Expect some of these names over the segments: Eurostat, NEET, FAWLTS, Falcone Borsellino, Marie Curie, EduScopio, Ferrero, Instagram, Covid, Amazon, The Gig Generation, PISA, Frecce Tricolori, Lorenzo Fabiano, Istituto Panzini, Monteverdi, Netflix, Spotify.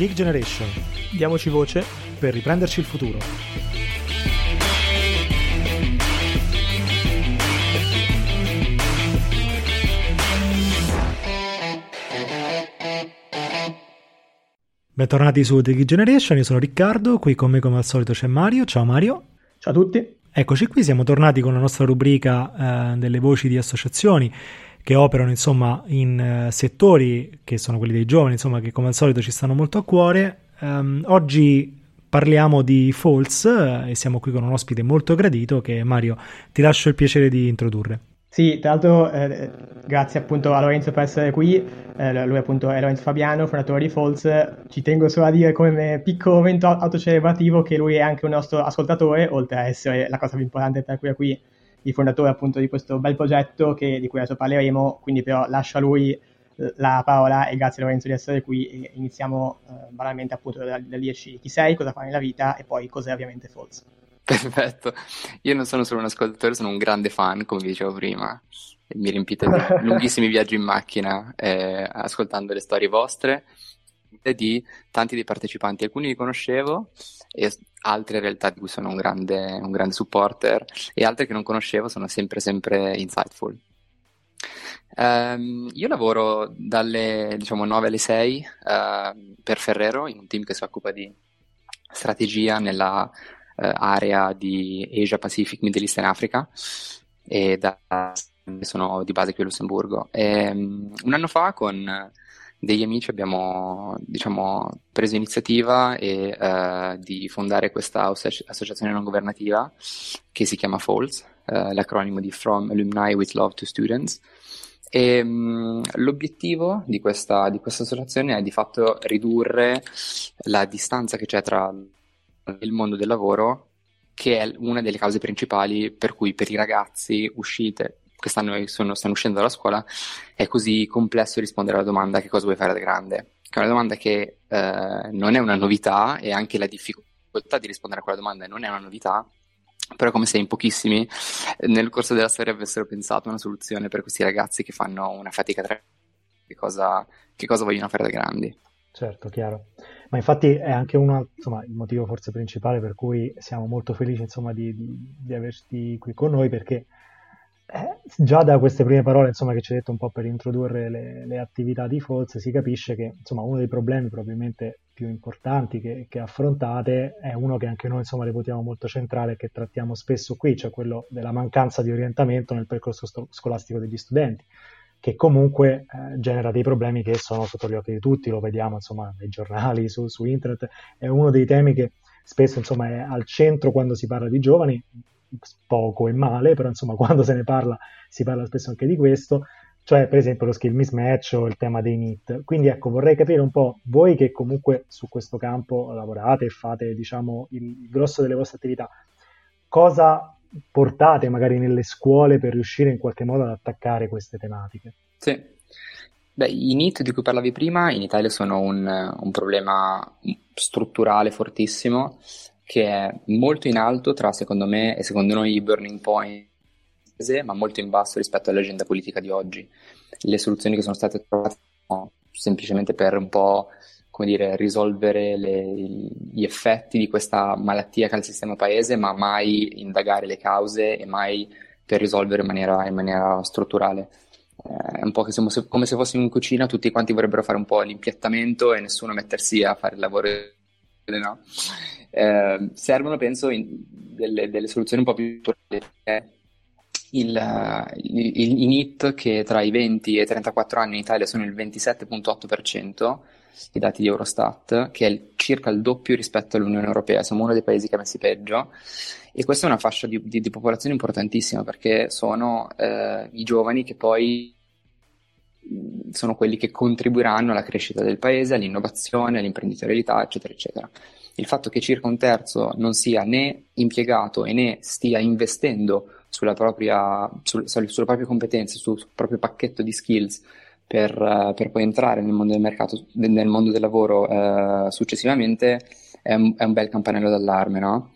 Gig Generation. Diamoci voce per riprenderci il futuro. Bentornati su The Gig Generation, io sono Riccardo, qui con me come al solito c'è Mario. Ciao Mario. Ciao a tutti. Eccoci qui, siamo tornati con la nostra rubrica delle voci di associazioni che operano insomma in settori che sono quelli dei giovani, insomma, che come al solito ci stanno molto a cuore. Oggi parliamo di FAWLTS e siamo qui con un ospite molto gradito che, Mario, ti lascio il piacere di introdurre. Sì, tra l'altro grazie appunto a Lorenzo per essere qui, lui appunto è Lorenzo Fabiano, fondatore di FAWLTS. Ci tengo solo a dire come piccolo momento autocelebrativo che lui è anche un nostro ascoltatore, oltre a essere la cosa più importante per cui è qui, il fondatore appunto di questo bel progetto di cui adesso parleremo, quindi però lascio a lui la parola e grazie Lorenzo di essere qui e iniziamo banalmente appunto da dirci chi sei, cosa fai nella vita e poi cos'è ovviamente FAWLTS. Perfetto, io non sono solo un ascoltatore, sono un grande fan, come vi dicevo prima, mi riempite di lunghissimi viaggi in macchina ascoltando le storie vostre e di tanti dei partecipanti, alcuni li conoscevo e altre in realtà di cui sono un grande supporter e altre che non conoscevo sono sempre insightful. Io lavoro dalle 9 alle 6 per Ferrero in un team che si occupa di strategia nella area di Asia Pacific, Middle East and Africa, e sono di base qui a Lussemburgo. Un anno fa con degli amici abbiamo preso iniziativa di fondare questa associazione non governativa che si chiama FAWLTS, l'acronimo di From Alumni with Love to Students, e l'obiettivo di questa associazione è di fatto ridurre la distanza che c'è tra il mondo del lavoro, che è una delle cause principali per cui per i ragazzi che stanno uscendo dalla scuola è così complesso rispondere alla domanda che cosa vuoi fare da grande, che è una domanda che non è una novità, e anche la difficoltà di rispondere a quella domanda non è una novità, però è come se in pochissimi nel corso della storia avessero pensato una soluzione per questi ragazzi che fanno una fatica tra che cosa vogliono fare da grandi. Certo, chiaro. Ma infatti è anche il motivo forse principale per cui siamo molto felici di averti qui con noi, perché già da queste prime parole che ci hai detto un po' per introdurre le attività di FAWLTS si capisce che uno dei problemi probabilmente più importanti che affrontate è uno che anche noi reputiamo molto centrale e che trattiamo spesso qui, cioè quello della mancanza di orientamento nel percorso scolastico degli studenti, che comunque genera dei problemi che sono sotto gli occhi di tutti, lo vediamo nei giornali, su internet, è uno dei temi che spesso è al centro quando si parla di giovani, poco e male, però quando se ne parla si parla spesso anche di questo, cioè per esempio lo skill mismatch o il tema dei NEET. Quindi ecco, vorrei capire un po' voi che comunque su questo campo lavorate e fate il grosso delle vostre attività, cosa portate magari nelle scuole per riuscire in qualche modo ad attaccare queste tematiche? Sì, i NEET di cui parlavi prima in Italia sono un problema strutturale fortissimo che è molto in alto tra, secondo me e secondo noi, i burning point, ma molto in basso rispetto all'agenda politica di oggi. Le soluzioni che sono state trovate sono semplicemente per un po', come dire, risolvere gli effetti di questa malattia che ha il sistema paese, ma mai indagare le cause e mai per risolvere in maniera strutturale. È un po' che come se fossimo in cucina, tutti quanti vorrebbero fare un po' l'impiattamento e nessuno mettersi a fare il lavoro, no? Servono, penso, delle soluzioni un po' più strutturali. I NEET, che tra i 20 e i 34 anni in Italia sono il 27,8%, i dati di Eurostat, che è circa il doppio rispetto all'Unione Europea, siamo uno dei paesi che ha messi peggio, e questa è una fascia di popolazione importantissima, perché sono i giovani che poi sono quelli che contribuiranno alla crescita del paese, all'innovazione, all'imprenditorialità, eccetera eccetera. Il fatto che circa un terzo non sia né impiegato e né stia investendo sulle proprie competenze, sul proprio pacchetto di skills per poi entrare nel mondo del mercato, nel mondo del lavoro successivamente, è un bel campanello d'allarme, no?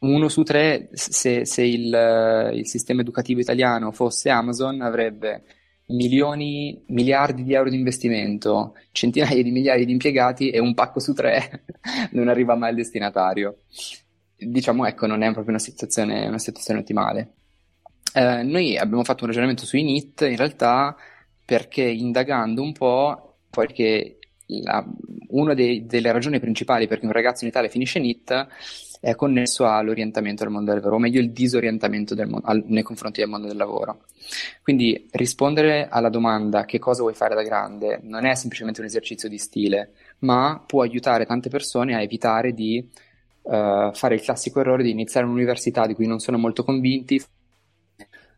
1 su 3, se il sistema educativo italiano fosse Amazon, avrebbe milioni, miliardi di euro di investimento, centinaia di migliaia di impiegati e un pacco su tre non arriva mai al destinatario. Diciamo, ecco, non è proprio una situazione ottimale. Noi abbiamo fatto un ragionamento sui NEET, in realtà, perché indagando un po', perché una delle ragioni principali perché un ragazzo in Italia finisce NEET è connesso all'orientamento del mondo del lavoro, o meglio il disorientamento nei confronti del mondo del lavoro. Quindi rispondere alla domanda che cosa vuoi fare da grande non è semplicemente un esercizio di stile, ma può aiutare tante persone a evitare di fare il classico errore di iniziare un'università di cui non sono molto convinti,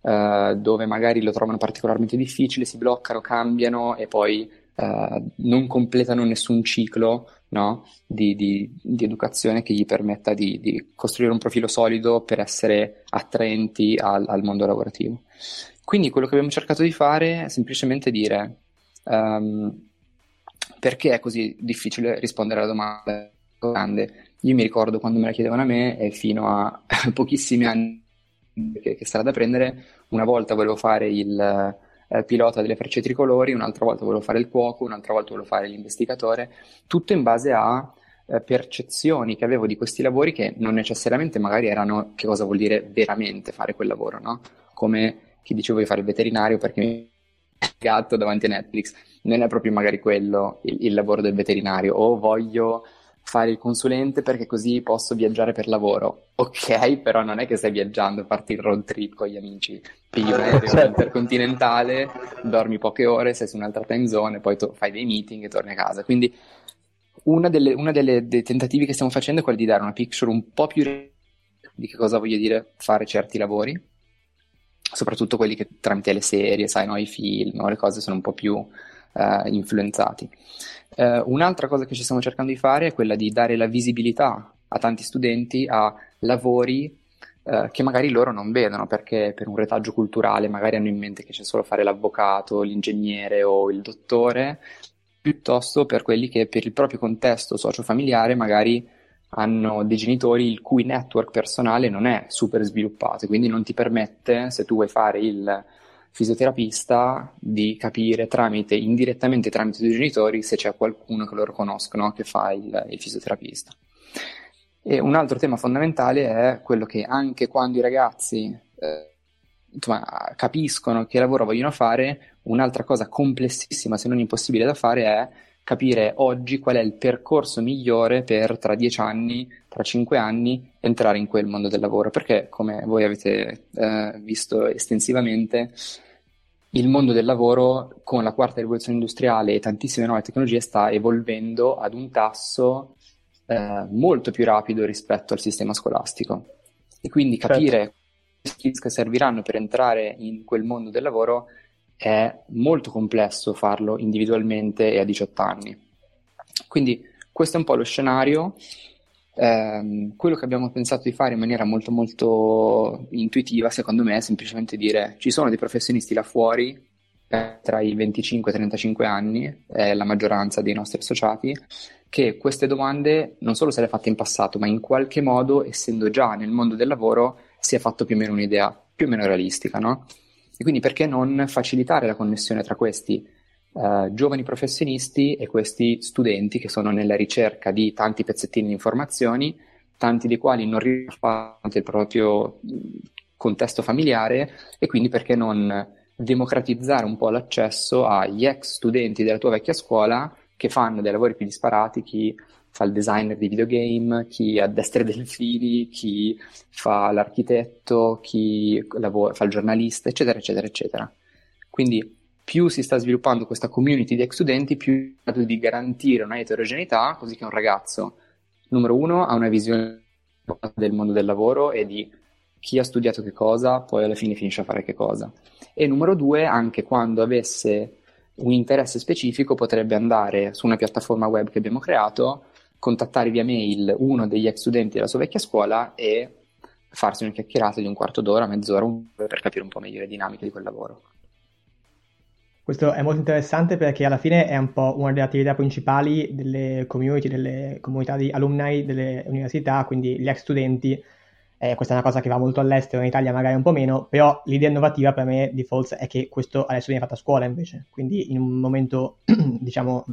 dove magari lo trovano particolarmente difficile, si bloccano, cambiano e poi non completano nessun ciclo, no? Di educazione che gli permetta di costruire un profilo solido per essere attraenti al mondo lavorativo. Quindi quello che abbiamo cercato di fare è semplicemente dire perché è così difficile rispondere alla domanda grande. Io mi ricordo quando me la chiedevano a me e fino a pochissimi anni che sarà da prendere, una volta volevo fare il pilota delle Frecce Tricolori, un'altra volta volevo fare il cuoco, un'altra volta volevo fare l'investigatore, tutto in base a percezioni che avevo di questi lavori che non necessariamente magari erano che cosa vuol dire veramente fare quel lavoro, no? Come chi dicevo di fare il veterinario perché mi gatto davanti a Netflix, non è proprio magari quello il lavoro del veterinario, o voglio fare il consulente perché così posso viaggiare per lavoro. Ok, però non è che stai viaggiando, parti il road trip con gli amici, pigli un aereo intercontinentale, dormi poche ore, sei su un'altra time zone, poi fai dei meeting e torni a casa. Quindi dei tentativi che stiamo facendo è quella di dare una picture un po' più di che cosa voglio dire fare certi lavori, soprattutto quelli che tramite le serie, sai, no? I film, no? Le cose sono un po' più influenzati. Un'altra cosa che ci stiamo cercando di fare è quella di dare la visibilità a tanti studenti a lavori che magari loro non vedono, perché per un retaggio culturale magari hanno in mente che c'è solo fare l'avvocato, l'ingegnere o il dottore, piuttosto per quelli che per il proprio contesto socio-familiare magari hanno dei genitori il cui network personale non è super sviluppato, quindi non ti permette, se tu vuoi fare il fisioterapista, di capire indirettamente tramite i tuoi genitori se c'è qualcuno che loro conoscono che fa il fisioterapista. E un altro tema fondamentale è quello che anche quando i ragazzi capiscono che lavoro vogliono fare, un'altra cosa complessissima se non impossibile da fare è capire oggi qual è il percorso migliore per tra 10 anni, tra 5 anni entrare in quel mondo del lavoro, perché come voi avete visto estensivamente il mondo del lavoro con la 4ª rivoluzione industriale e tantissime nuove tecnologie sta evolvendo ad un tasso molto più rapido rispetto al sistema scolastico, e quindi capire certo. Skills che serviranno per entrare in quel mondo del lavoro è molto complesso farlo individualmente e a 18 anni. Quindi questo è un po' lo scenario. Quello che abbiamo pensato di fare in maniera molto molto intuitiva, secondo me, è semplicemente dire ci sono dei professionisti là fuori tra i 25 e i 35 anni, è la maggioranza dei nostri associati, che queste domande non solo se le ha fatte in passato, ma in qualche modo, essendo già nel mondo del lavoro, si è fatto più o meno un'idea più o meno realistica, no? E quindi perché non facilitare la connessione tra questi giovani professionisti e questi studenti che sono nella ricerca di tanti pezzettini di informazioni, tanti dei quali non riescono il proprio contesto familiare, e quindi perché non democratizzare un po' l'accesso agli ex studenti della tua vecchia scuola che fanno dei lavori più disparati, chi fa il designer di videogame, chi addestra delfini, chi fa l'architetto, chi fa il giornalista, eccetera, eccetera, eccetera. Quindi più si sta sviluppando questa community di ex studenti, più è in grado di garantire una eterogeneità, così che un ragazzo, numero uno, ha una visione del mondo del lavoro e di chi ha studiato che cosa, poi alla fine finisce a fare che cosa. E numero due, anche quando avesse un interesse specifico, potrebbe andare su una piattaforma web che abbiamo creato, contattare via mail uno degli ex studenti della sua vecchia scuola e farsi una chiacchierata di un quarto d'ora, mezz'ora, per capire un po' meglio le dinamiche di quel lavoro. Questo è molto interessante, perché alla fine è un po' una delle attività principali delle community, delle comunità di alumni delle università, quindi gli ex studenti Questa è una cosa che va molto all'estero, in Italia magari un po' meno, però l'idea innovativa per me di Falls è che questo adesso viene fatto a scuola invece, quindi in un momento diciamo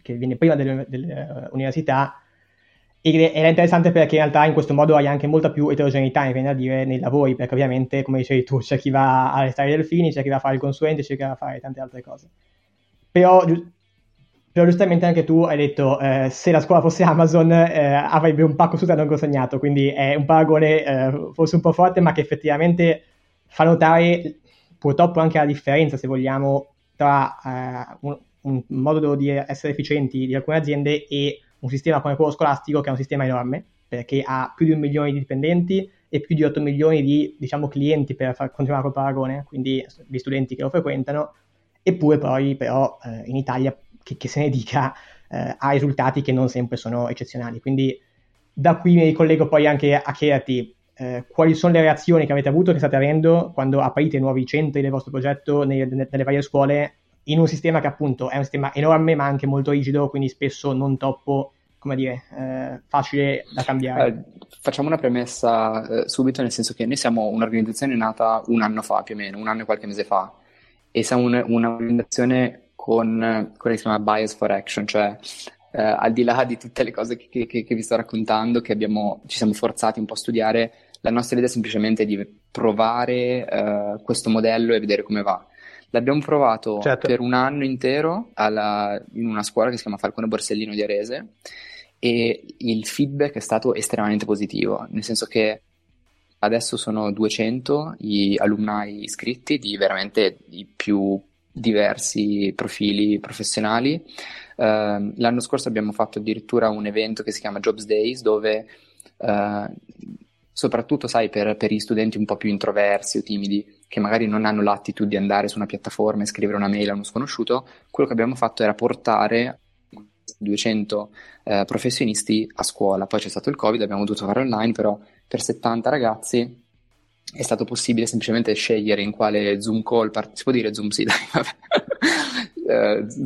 che viene prima dell'università, ed è interessante perché in realtà in questo modo hai anche molta più eterogeneità, mi viene a dire, nei lavori, perché ovviamente come dicevi tu c'è chi va a restare i delfini, c'è chi va a fare il consulente, c'è chi va a fare tante altre cose, però giustamente anche tu hai detto se la scuola fosse Amazon avrebbe un pacco su te non consegnato, quindi è un paragone forse un po' forte, ma che effettivamente fa notare purtroppo anche la differenza, se vogliamo, tra un modo di essere efficienti di alcune aziende e un sistema come quello scolastico, che è un sistema enorme perché ha più di 1 milione di dipendenti e più di 8 milioni di, diciamo, clienti, per far continuare col paragone, quindi gli studenti che lo frequentano, eppure poi però in Italia che se ne dica, ha risultati che non sempre sono eccezionali. Quindi da qui mi ricollego poi anche a chiederti quali sono le reazioni che avete avuto, che state avendo quando aprite nuovi centri del vostro progetto nelle varie scuole, in un sistema che appunto è un sistema enorme ma anche molto rigido, quindi spesso non troppo, come dire, facile da cambiare. Facciamo una premessa subito, nel senso che noi siamo un'organizzazione nata un anno fa, più o meno, un anno e qualche mese fa, e siamo un'organizzazione con quella che si chiama bias for action, cioè al di là di tutte le cose che vi sto raccontando, che ci siamo forzati un po' a studiare, la nostra idea è semplicemente di provare questo modello e vedere come va. L'abbiamo provato per un anno intero in una scuola che si chiama Falcone Borsellino di Arese, e il feedback è stato estremamente positivo, nel senso che adesso sono 200 gli alumni iscritti di veramente i più diversi profili professionali. L'anno scorso abbiamo fatto addirittura un evento che si chiama Jobs Days, dove soprattutto, sai, per gli studenti un po' più introversi o timidi, che magari non hanno l'attitudine di andare su una piattaforma e scrivere una mail a uno sconosciuto, quello che abbiamo fatto era portare 200 professionisti a scuola. Poi c'è stato il Covid, abbiamo dovuto fare online, però per 70 ragazzi è stato possibile semplicemente scegliere in quale Zoom call si può dire Zoom, sì, dai, vabbè.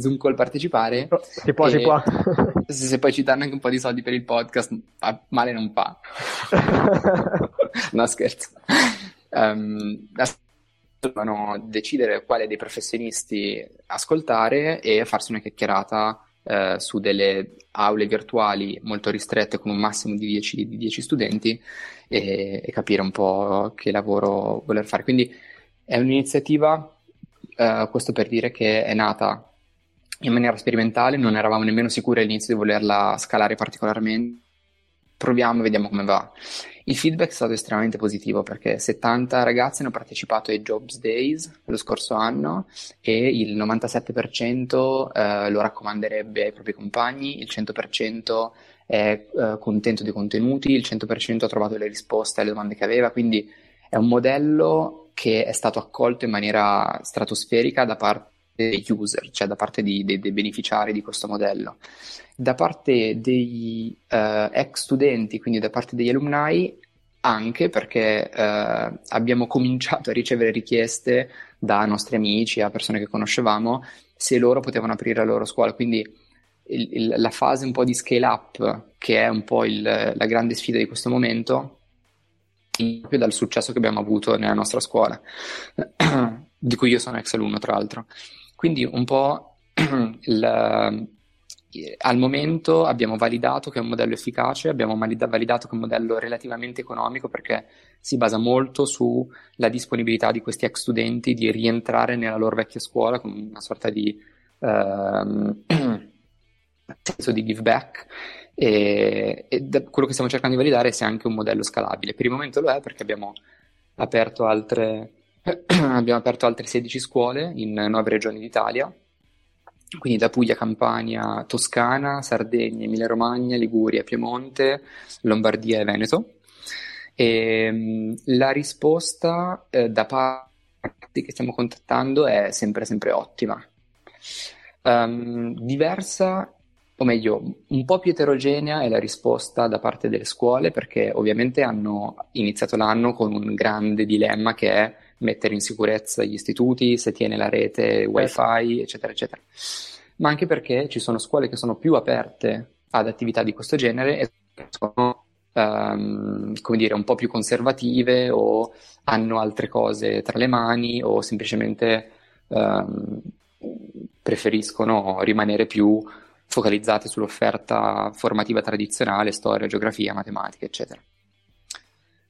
Zoom call partecipare. Si può. Se poi ci danno anche un po' di soldi per il podcast, male non fa. No, scherzo. Dovevano decidere quale dei professionisti ascoltare e farsi una chiacchierata su delle aule virtuali molto ristrette, con un massimo di 10 studenti, e capire un po' che lavoro voler fare. Quindi è un'iniziativa, questo per dire, che è nata in maniera sperimentale, non eravamo nemmeno sicuri all'inizio di volerla scalare particolarmente, proviamo e vediamo come va. Il feedback è stato estremamente positivo, perché 70 ragazzi hanno partecipato ai Jobs Days lo scorso anno, e il 97% lo raccomanderebbe ai propri compagni, il 100% è contento dei contenuti, il 100% ha trovato le risposte alle domande che aveva. Quindi è un modello che è stato accolto in maniera stratosferica da parte degli user, cioè da parte dei beneficiari di questo modello. Da parte degli ex studenti, quindi da parte degli alumni, anche perché abbiamo cominciato a ricevere richieste da nostri amici, a persone che conoscevamo, se loro potevano aprire la loro scuola. Quindi la fase un po' di scale up, che è un po' la grande sfida di questo momento, proprio dal successo che abbiamo avuto nella nostra scuola, di cui io sono ex alunno, tra l'altro. Quindi un po' al momento abbiamo validato che è un modello efficace, abbiamo validato che è un modello relativamente economico, perché si basa molto sulla disponibilità di questi ex studenti di rientrare nella loro vecchia scuola con una sorta di senso di give back, e quello che stiamo cercando di validare è se è anche un modello scalabile. Per il momento lo è, perché abbiamo aperto altre 16 scuole in 9 regioni d'Italia, quindi da Puglia, Campania, Toscana, Sardegna, Emilia-Romagna, Liguria, Piemonte, Lombardia e Veneto. E la risposta da parte che stiamo contattando è sempre ottima, diversa, o meglio un po' più eterogenea è la risposta da parte delle scuole, perché ovviamente hanno iniziato l'anno con un grande dilemma, che è mettere in sicurezza gli istituti, se tiene la rete wifi, eccetera eccetera, ma anche perché ci sono scuole che sono più aperte ad attività di questo genere e sono come dire, un po' più conservative, o hanno altre cose tra le mani, o semplicemente preferiscono rimanere più focalizzate sull'offerta formativa tradizionale, storia, geografia, matematica, eccetera.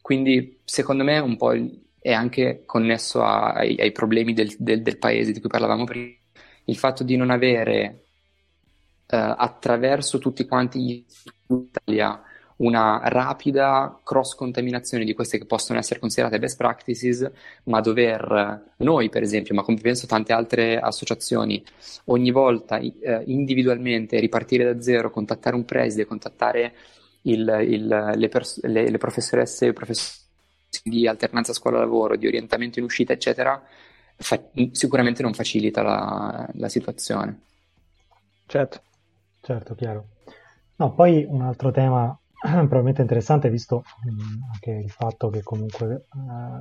Quindi secondo me un po' è anche connesso ai problemi del paese di cui parlavamo prima, il fatto di non avere attraverso tutti quanti gli istituti d'Italia una rapida cross-contaminazione di queste che possono essere considerate best practices, ma dover noi, per esempio, ma come penso tante altre associazioni, ogni volta individualmente ripartire da zero, contattare un preside, contattare le professoresse e professori di alternanza scuola-lavoro, di orientamento in uscita, eccetera, sicuramente non facilita la situazione. Certo, chiaro. No, poi un altro tema probabilmente interessante, visto anche il fatto che comunque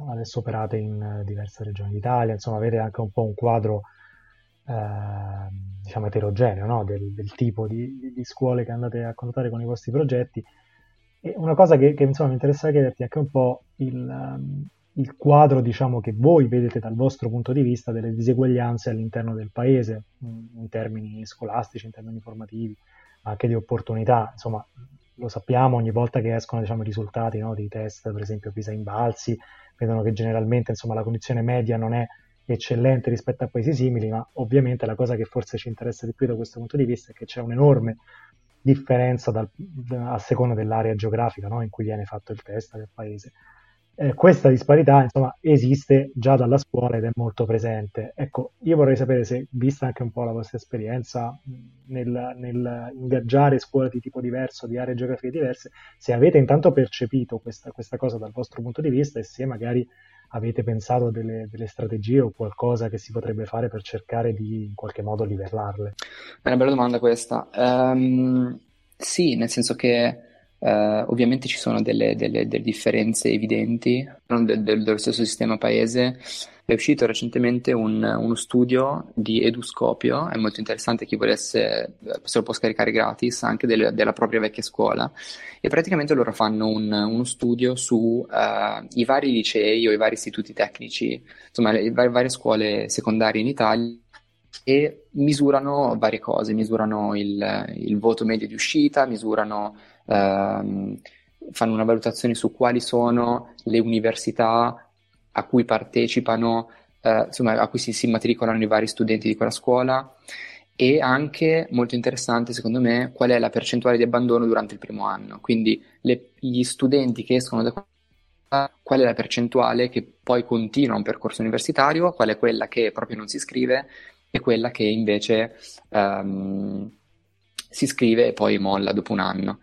adesso operate in diverse regioni d'Italia, insomma avete anche un po' un quadro diciamo eterogeneo, no? del tipo di scuole che andate a contattare con i vostri progetti. E una cosa che insomma mi interessa chiederti anche un po' il quadro, diciamo, che voi vedete dal vostro punto di vista delle diseguaglianze all'interno del paese, in termini scolastici, in termini formativi, ma anche di opportunità. Insomma, lo sappiamo, ogni volta che escono, diciamo, i risultati, no, di test, per esempio PISA-Imbalzi, vedono che generalmente, insomma, la condizione media non è eccellente rispetto a paesi simili, ma ovviamente la cosa che forse ci interessa di più da questo punto di vista è che c'è un'enorme differenza a seconda dell'area geografica, no, in cui viene fatto il test del paese. Questa disparità, insomma, esiste già dalla scuola ed è molto presente. Ecco, io vorrei sapere se, vista anche un po' la vostra esperienza nel ingaggiare scuole di tipo diverso, di aree geografiche diverse, se avete intanto percepito questa cosa dal vostro punto di vista e se magari avete pensato delle strategie o qualcosa che si potrebbe fare per cercare di, in qualche modo, livellarle. È una bella domanda questa. Sì, nel senso che ovviamente ci sono delle differenze evidenti dello stesso sistema paese. È uscito recentemente uno studio di EduScopio, è molto interessante, chi volesse se lo può scaricare gratis, anche della propria vecchia scuola, e praticamente loro fanno uno studio su i vari licei o i vari istituti tecnici, insomma le varie scuole secondarie in Italia, e misurano varie cose, misurano il voto medio di uscita, misurano fanno una valutazione su quali sono le università a cui partecipano, insomma a cui si immatricolano i vari studenti di quella scuola, e anche, molto interessante secondo me, qual è la percentuale di abbandono durante il primo anno, quindi gli studenti che escono da qual è la percentuale che poi continua un percorso universitario, qual è quella che proprio non si iscrive e quella che invece si iscrive e poi molla dopo un anno.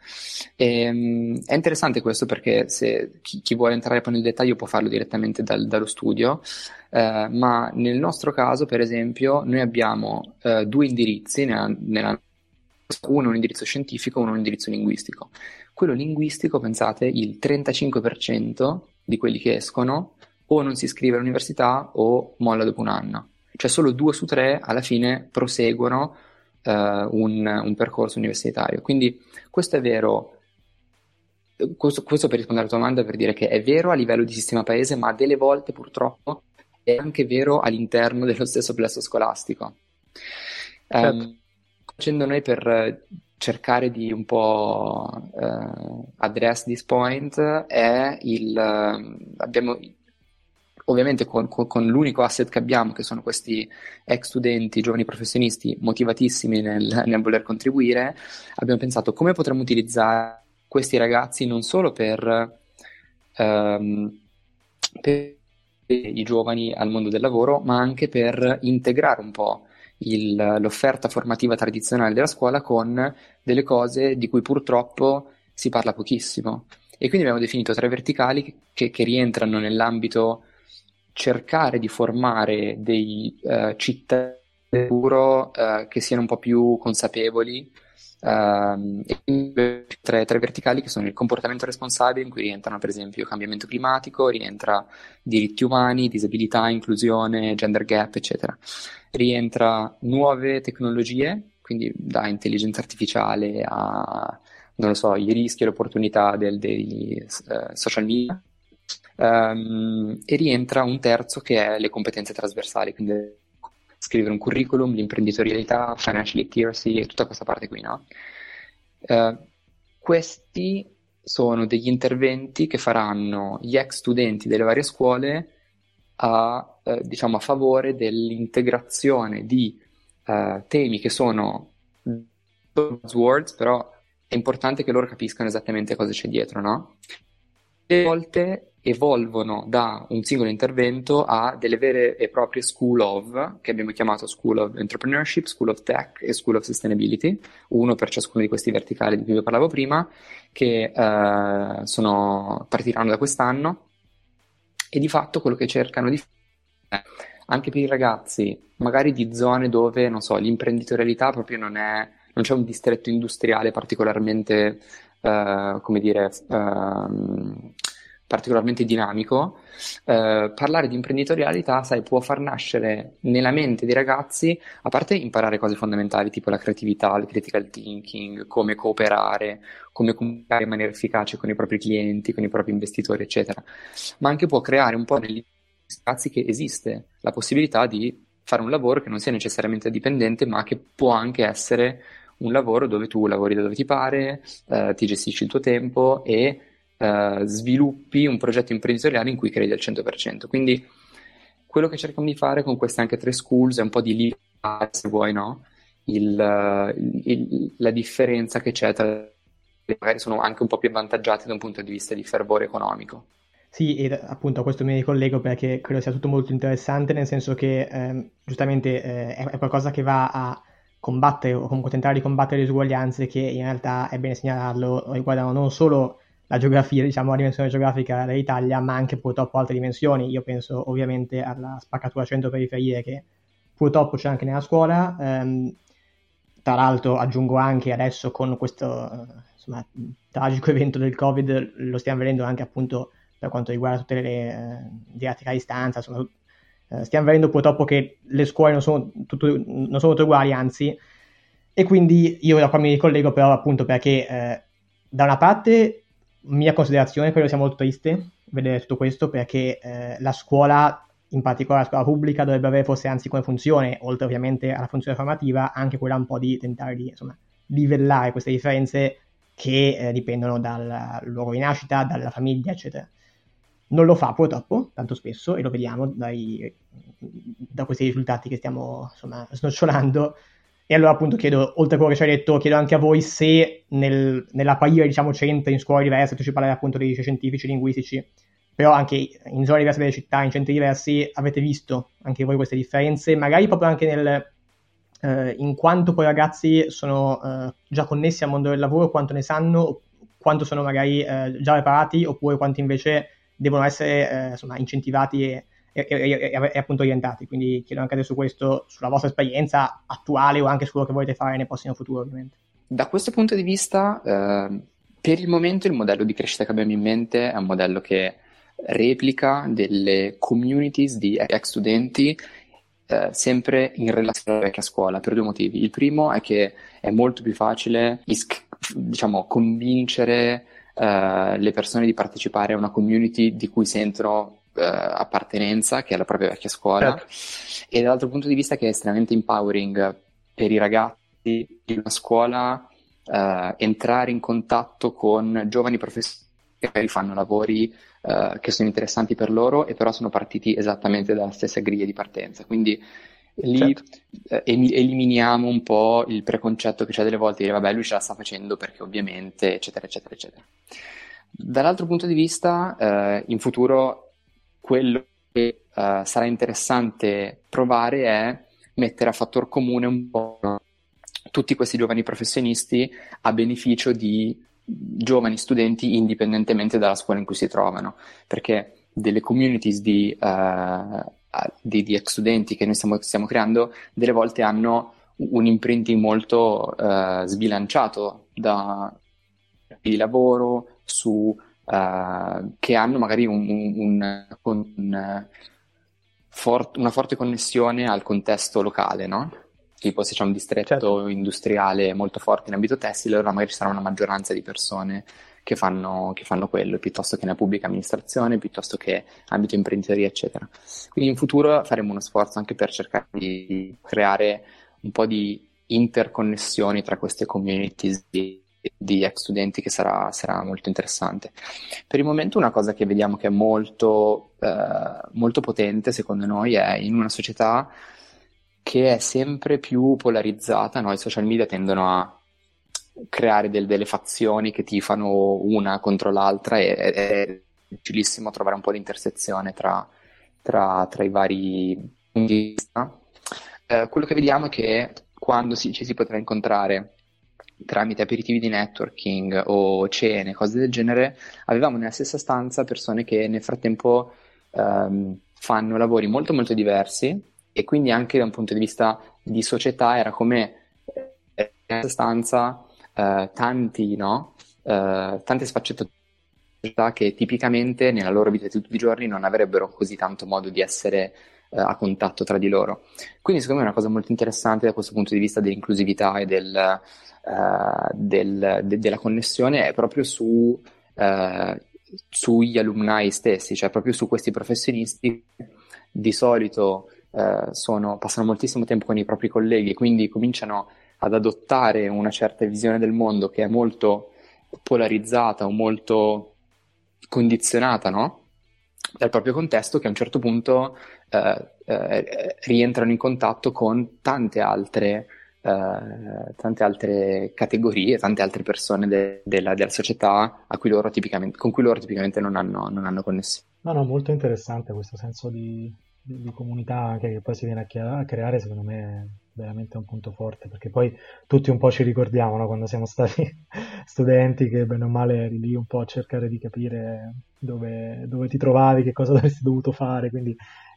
È interessante questo, perché se chi vuole entrare poi nel dettaglio può farlo direttamente dallo studio, ma nel nostro caso, per esempio, noi abbiamo due indirizzi, uno un indirizzo scientifico e uno un indirizzo linguistico. Quello linguistico, pensate, il 35% di quelli che escono o non si iscrive all'università o molla dopo un anno. Cioè solo 2 su 3 alla fine proseguono un percorso universitario. Quindi questo è vero, questo per rispondere alla tua domanda, per dire che è vero a livello di sistema paese, ma delle volte purtroppo è anche vero all'interno dello stesso plesso scolastico. Certo. Facendo noi per cercare di un po' address this point, abbiamo ovviamente con l'unico asset che abbiamo, che sono questi ex studenti, giovani professionisti motivatissimi nel voler contribuire, abbiamo pensato come potremmo utilizzare questi ragazzi non solo per i giovani al mondo del lavoro, ma anche per integrare un po' l'offerta formativa tradizionale della scuola con delle cose di cui purtroppo si parla pochissimo. E quindi abbiamo definito 3 verticali che rientrano nell'ambito cercare di formare dei cittadini del futuro che siano un po' più consapevoli, e 3 verticali che sono il comportamento responsabile, in cui rientrano per esempio cambiamento climatico, rientra diritti umani, disabilità, inclusione, gender gap, eccetera. Rientra nuove tecnologie, quindi da intelligenza artificiale a non lo so, i rischi e le opportunità dei social media, e rientra un terzo che è le competenze trasversali, quindi scrivere un curriculum, l'imprenditorialità, financial literacy e tutta questa parte qui, no? Questi sono degli interventi che faranno gli ex studenti delle varie scuole a favore dell'integrazione di temi che sono buzzwords, però è importante che loro capiscano esattamente cosa c'è dietro, no? A volte evolvono da un singolo intervento a delle vere e proprie school of, che abbiamo chiamato School of Entrepreneurship, School of Tech e School of Sustainability, uno per ciascuno di questi verticali di cui vi parlavo prima, che partiranno da quest'anno. E di fatto quello che cercano di fare, anche per i ragazzi, magari di zone dove, non so, l'imprenditorialità proprio non c'è un distretto industriale particolarmente, particolarmente dinamico, parlare di imprenditorialità, sai, può far nascere nella mente dei ragazzi, a parte imparare cose fondamentali tipo la creatività, il critical thinking, come cooperare, come comunicare in maniera efficace con i propri clienti, con i propri investitori, eccetera, ma anche può creare un po' negli ragazzi che esiste la possibilità di fare un lavoro che non sia necessariamente dipendente, ma che può anche essere un lavoro dove tu lavori da dove ti pare, ti gestisci il tuo tempo e sviluppi un progetto imprenditoriale in cui credi al 100%. Quindi quello che cerchiamo di fare con queste anche tre schools è un po' di liberare, se vuoi, no? La differenza che c'è tra, magari sono anche un po' più avvantaggiati da un punto di vista di fervore economico. Sì, e appunto a questo mi ricollego perché credo sia tutto molto interessante, nel senso che giustamente è qualcosa che va a combattere, o comunque tentare di combattere, le disuguaglianze, che in realtà, è bene segnalarlo, riguardano non solo la geografia, diciamo la dimensione geografica dell'Italia, ma anche purtroppo altre dimensioni. Io penso ovviamente alla spaccatura centro-periferie che purtroppo c'è anche nella scuola, tra l'altro aggiungo anche adesso con questo tragico evento del Covid, lo stiamo vedendo anche appunto per quanto riguarda tutte le didattica a distanza, insomma, stiamo vedendo purtroppo che le scuole non sono tutte uguali, anzi, e quindi io da qua mi ricollego però appunto perché da una parte, mia considerazione, credo sia molto triste vedere tutto questo, perché la scuola, in particolare la scuola pubblica, dovrebbe avere forse anzi come funzione, oltre ovviamente alla funzione formativa, anche quella un po' di tentare di livellare queste differenze che dipendono dal luogo di nascita, dalla famiglia, eccetera. Non lo fa purtroppo tanto spesso, e lo vediamo da questi risultati che stiamo snocciolando. E allora appunto chiedo, oltre a quello che ci hai detto, chiedo anche a voi se nella PAIRE, diciamo, centri in scuole diverse, tu ci parlavi appunto di licei scientifici, linguistici, però anche in zone diverse delle città, in centri diversi, avete visto anche voi queste differenze, magari proprio anche in quanto poi ragazzi sono già connessi al mondo del lavoro, quanto ne sanno, quanto sono magari già preparati, oppure quanto invece devono essere incentivati e appunto orientati. Quindi chiedo anche adesso questo, sulla vostra esperienza attuale o anche su quello che volete fare nel prossimo futuro, ovviamente. Da questo punto di vista, per il momento il modello di crescita che abbiamo in mente è un modello che replica delle communities di ex studenti, sempre in relazione alla vecchia scuola, per due motivi. Il primo è che è molto più facile convincere le persone di partecipare a una community di cui sentono appartenenza, che è la propria vecchia scuola, e dall'altro punto di vista che è estremamente empowering per i ragazzi di una scuola entrare in contatto con giovani professori che fanno lavori che sono interessanti per loro, e però sono partiti esattamente dalla stessa griglia di partenza, quindi lì eliminiamo un po' il preconcetto che c'è delle volte di dire vabbè, lui ce la sta facendo perché ovviamente eccetera eccetera eccetera. Dall'altro punto di vista in futuro quello che sarà interessante provare è mettere a fattor comune un po' tutti questi giovani professionisti a beneficio di giovani studenti, indipendentemente dalla scuola in cui si trovano, perché delle communities di ex studenti che noi stiamo creando delle volte hanno un imprinting molto sbilanciato da di lavoro su che hanno magari una forte connessione al contesto locale, no? tipo se c'è un distretto certo. industriale molto forte in ambito tessile, allora magari ci sarà una maggioranza di persone che fanno quello, piuttosto che nella pubblica amministrazione, piuttosto che ambito imprenditoria, eccetera. Quindi in futuro faremo uno sforzo anche per cercare di creare un po' di interconnessioni tra queste communities di ex studenti, che sarà molto interessante. Per il momento una cosa che vediamo che è molto, molto potente secondo noi è in una società che è sempre più polarizzata, no? I social media tendono a creare delle fazioni che tifano una contro l'altra, e è difficilissimo trovare un po' l'intersezione tra i vari punti di vista. Quello che vediamo è che quando ci si potrà incontrare tramite aperitivi di networking o cene, cose del genere, avevamo nella stessa stanza persone che nel frattempo fanno lavori molto molto diversi, e quindi anche da un punto di vista di società era come nella stanza tante sfaccettature che tipicamente nella loro vita di tutti i giorni non avrebbero così tanto modo di essere a contatto tra di loro. Quindi secondo me è una cosa molto interessante da questo punto di vista dell'inclusività e della connessione, è proprio sugli alumni stessi, cioè proprio su questi professionisti. Di solito passano moltissimo tempo con i propri colleghi, quindi cominciano ad adottare una certa visione del mondo che è molto polarizzata o molto condizionata, no? Dal proprio contesto, che a un certo punto rientrano in contatto con tante altre categorie, tante altre persone della società con cui loro tipicamente non hanno connessione. No, molto interessante questo senso di comunità che poi si viene a creare, secondo me è veramente un punto forte, perché poi tutti un po' ci ricordiamo, no? Quando siamo stati studenti, che bene o male eri lì un po' a cercare di capire dove ti trovavi, che cosa avresti dovuto fare, quindi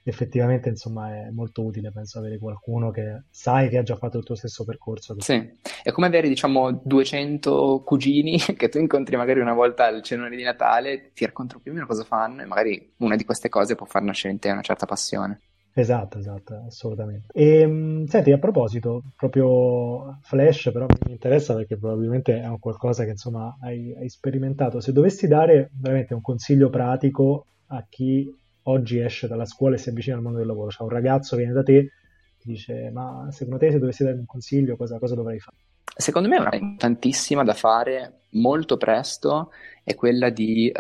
effettivamente insomma è molto utile, penso, avere qualcuno che sai che ha già fatto il tuo stesso percorso. Sì, è come avere 200 cugini che tu incontri magari una volta al cenone di Natale, ti raccontano più o meno cosa fanno, e magari una di queste cose può far nascere in te una certa passione. Esatto, assolutamente. E senti, a proposito, proprio flash, però mi interessa perché probabilmente è un qualcosa che insomma hai sperimentato. Se dovessi dare veramente un consiglio pratico a chi oggi esce dalla scuola e si avvicina al mondo del lavoro, un ragazzo viene da te, ti dice: ma secondo te, se dovessi darmi un consiglio, cosa dovrei fare? Secondo me è una cosa importantissima da fare molto presto, è quella di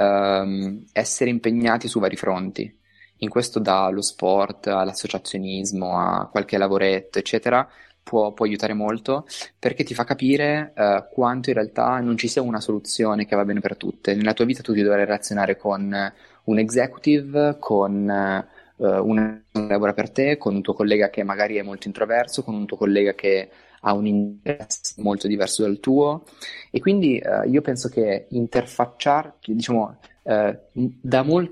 essere impegnati su vari fronti. In questo, dallo sport all'associazionismo a qualche lavoretto, eccetera, può aiutare molto, perché ti fa capire quanto in realtà non ci sia una soluzione che va bene per tutte. Nella tua vita tu ti dovrai relazionare con un executive, con una che lavora per te, con un tuo collega che magari è molto introverso, con un tuo collega che ha un interesse molto diverso dal tuo, e quindi io penso che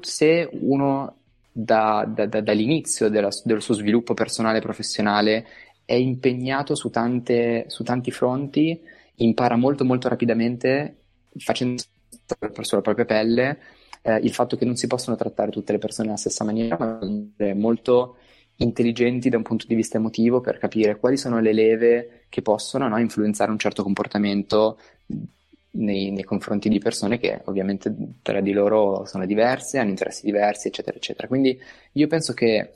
se uno dall'inizio del suo sviluppo personale e professionale è impegnato su tanti fronti, impara molto molto rapidamente, facendo sulla propria pelle il fatto che non si possono trattare tutte le persone nella stessa maniera, ma molto intelligenti da un punto di vista emotivo, per capire quali sono le leve che possono influenzare un certo comportamento nei confronti di persone che ovviamente tra di loro sono diverse, hanno interessi diversi, eccetera eccetera. Quindi io penso che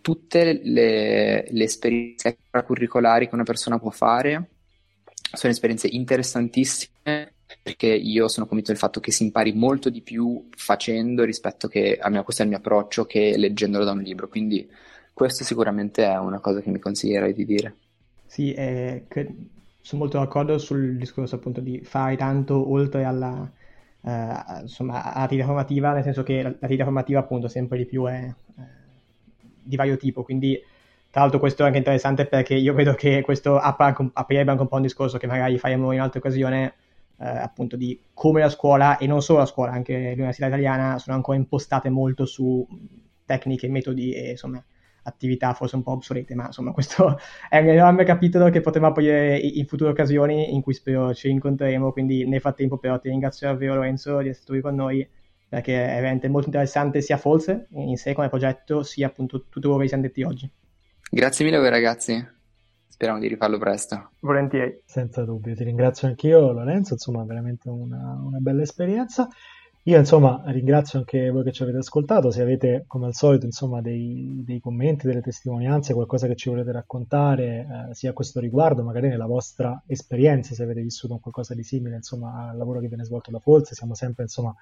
tutte le esperienze extracurricolari che una persona può fare sono esperienze interessantissime, perché io sono convinto del fatto che si impari molto di più facendo rispetto che, questo è il mio approccio, che leggendolo da un libro. Quindi questo sicuramente è una cosa che mi consiglierei di dire. Sì, sono molto d'accordo sul discorso appunto di fare tanto oltre alla attività formativa, nel senso che l'attività formativa appunto sempre di più è di vario tipo, quindi tra l'altro questo è anche interessante, perché io vedo che questo aprirebbe anche un po' un discorso che magari faremo in un'altra occasione, appunto di come la scuola, e non solo la scuola, anche l'università italiana, sono ancora impostate molto su tecniche, metodi e insomma attività forse un po' obsolete, ma insomma questo è un enorme capitolo che potremo aprire in future occasioni in cui spero ci incontreremo. Quindi nel frattempo però ti ringrazio davvero, Lorenzo, di essere stato qui con noi, perché è veramente molto interessante sia FAWLTS in sé come progetto, sia appunto tutto quello che vi siamo detti oggi. Grazie mille a voi, ragazzi. Speriamo di rifarlo presto. Volentieri. Senza dubbio, ti ringrazio anch'io Lorenzo, insomma veramente una bella esperienza. Io insomma ringrazio anche voi che ci avete ascoltato, se avete come al solito insomma dei commenti, delle testimonianze, qualcosa che ci volete raccontare sia a questo riguardo, magari nella vostra esperienza, se avete vissuto un qualcosa di simile insomma al lavoro che viene svolto da FAWLTS, siamo sempre insomma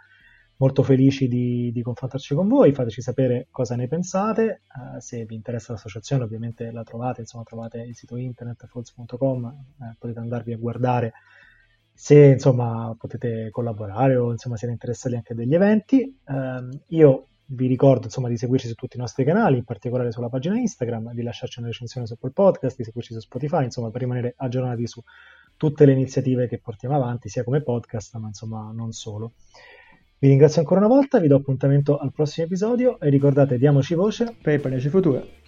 molto felici di confrontarci con voi, fateci sapere cosa ne pensate, se vi interessa l'associazione ovviamente la trovate, insomma trovate il sito internet fawlts.com, potete andarvi a guardare se insomma potete collaborare o insomma siete interessati anche degli eventi. Io vi ricordo insomma di seguirci su tutti i nostri canali, in particolare sulla pagina Instagram, di lasciarci una recensione su quel podcast, di seguirci su Spotify, insomma per rimanere aggiornati su tutte le iniziative che portiamo avanti sia come podcast ma insomma non solo. Vi ringrazio ancora una volta, vi do appuntamento al prossimo episodio e ricordate, diamoci voce per le pace future.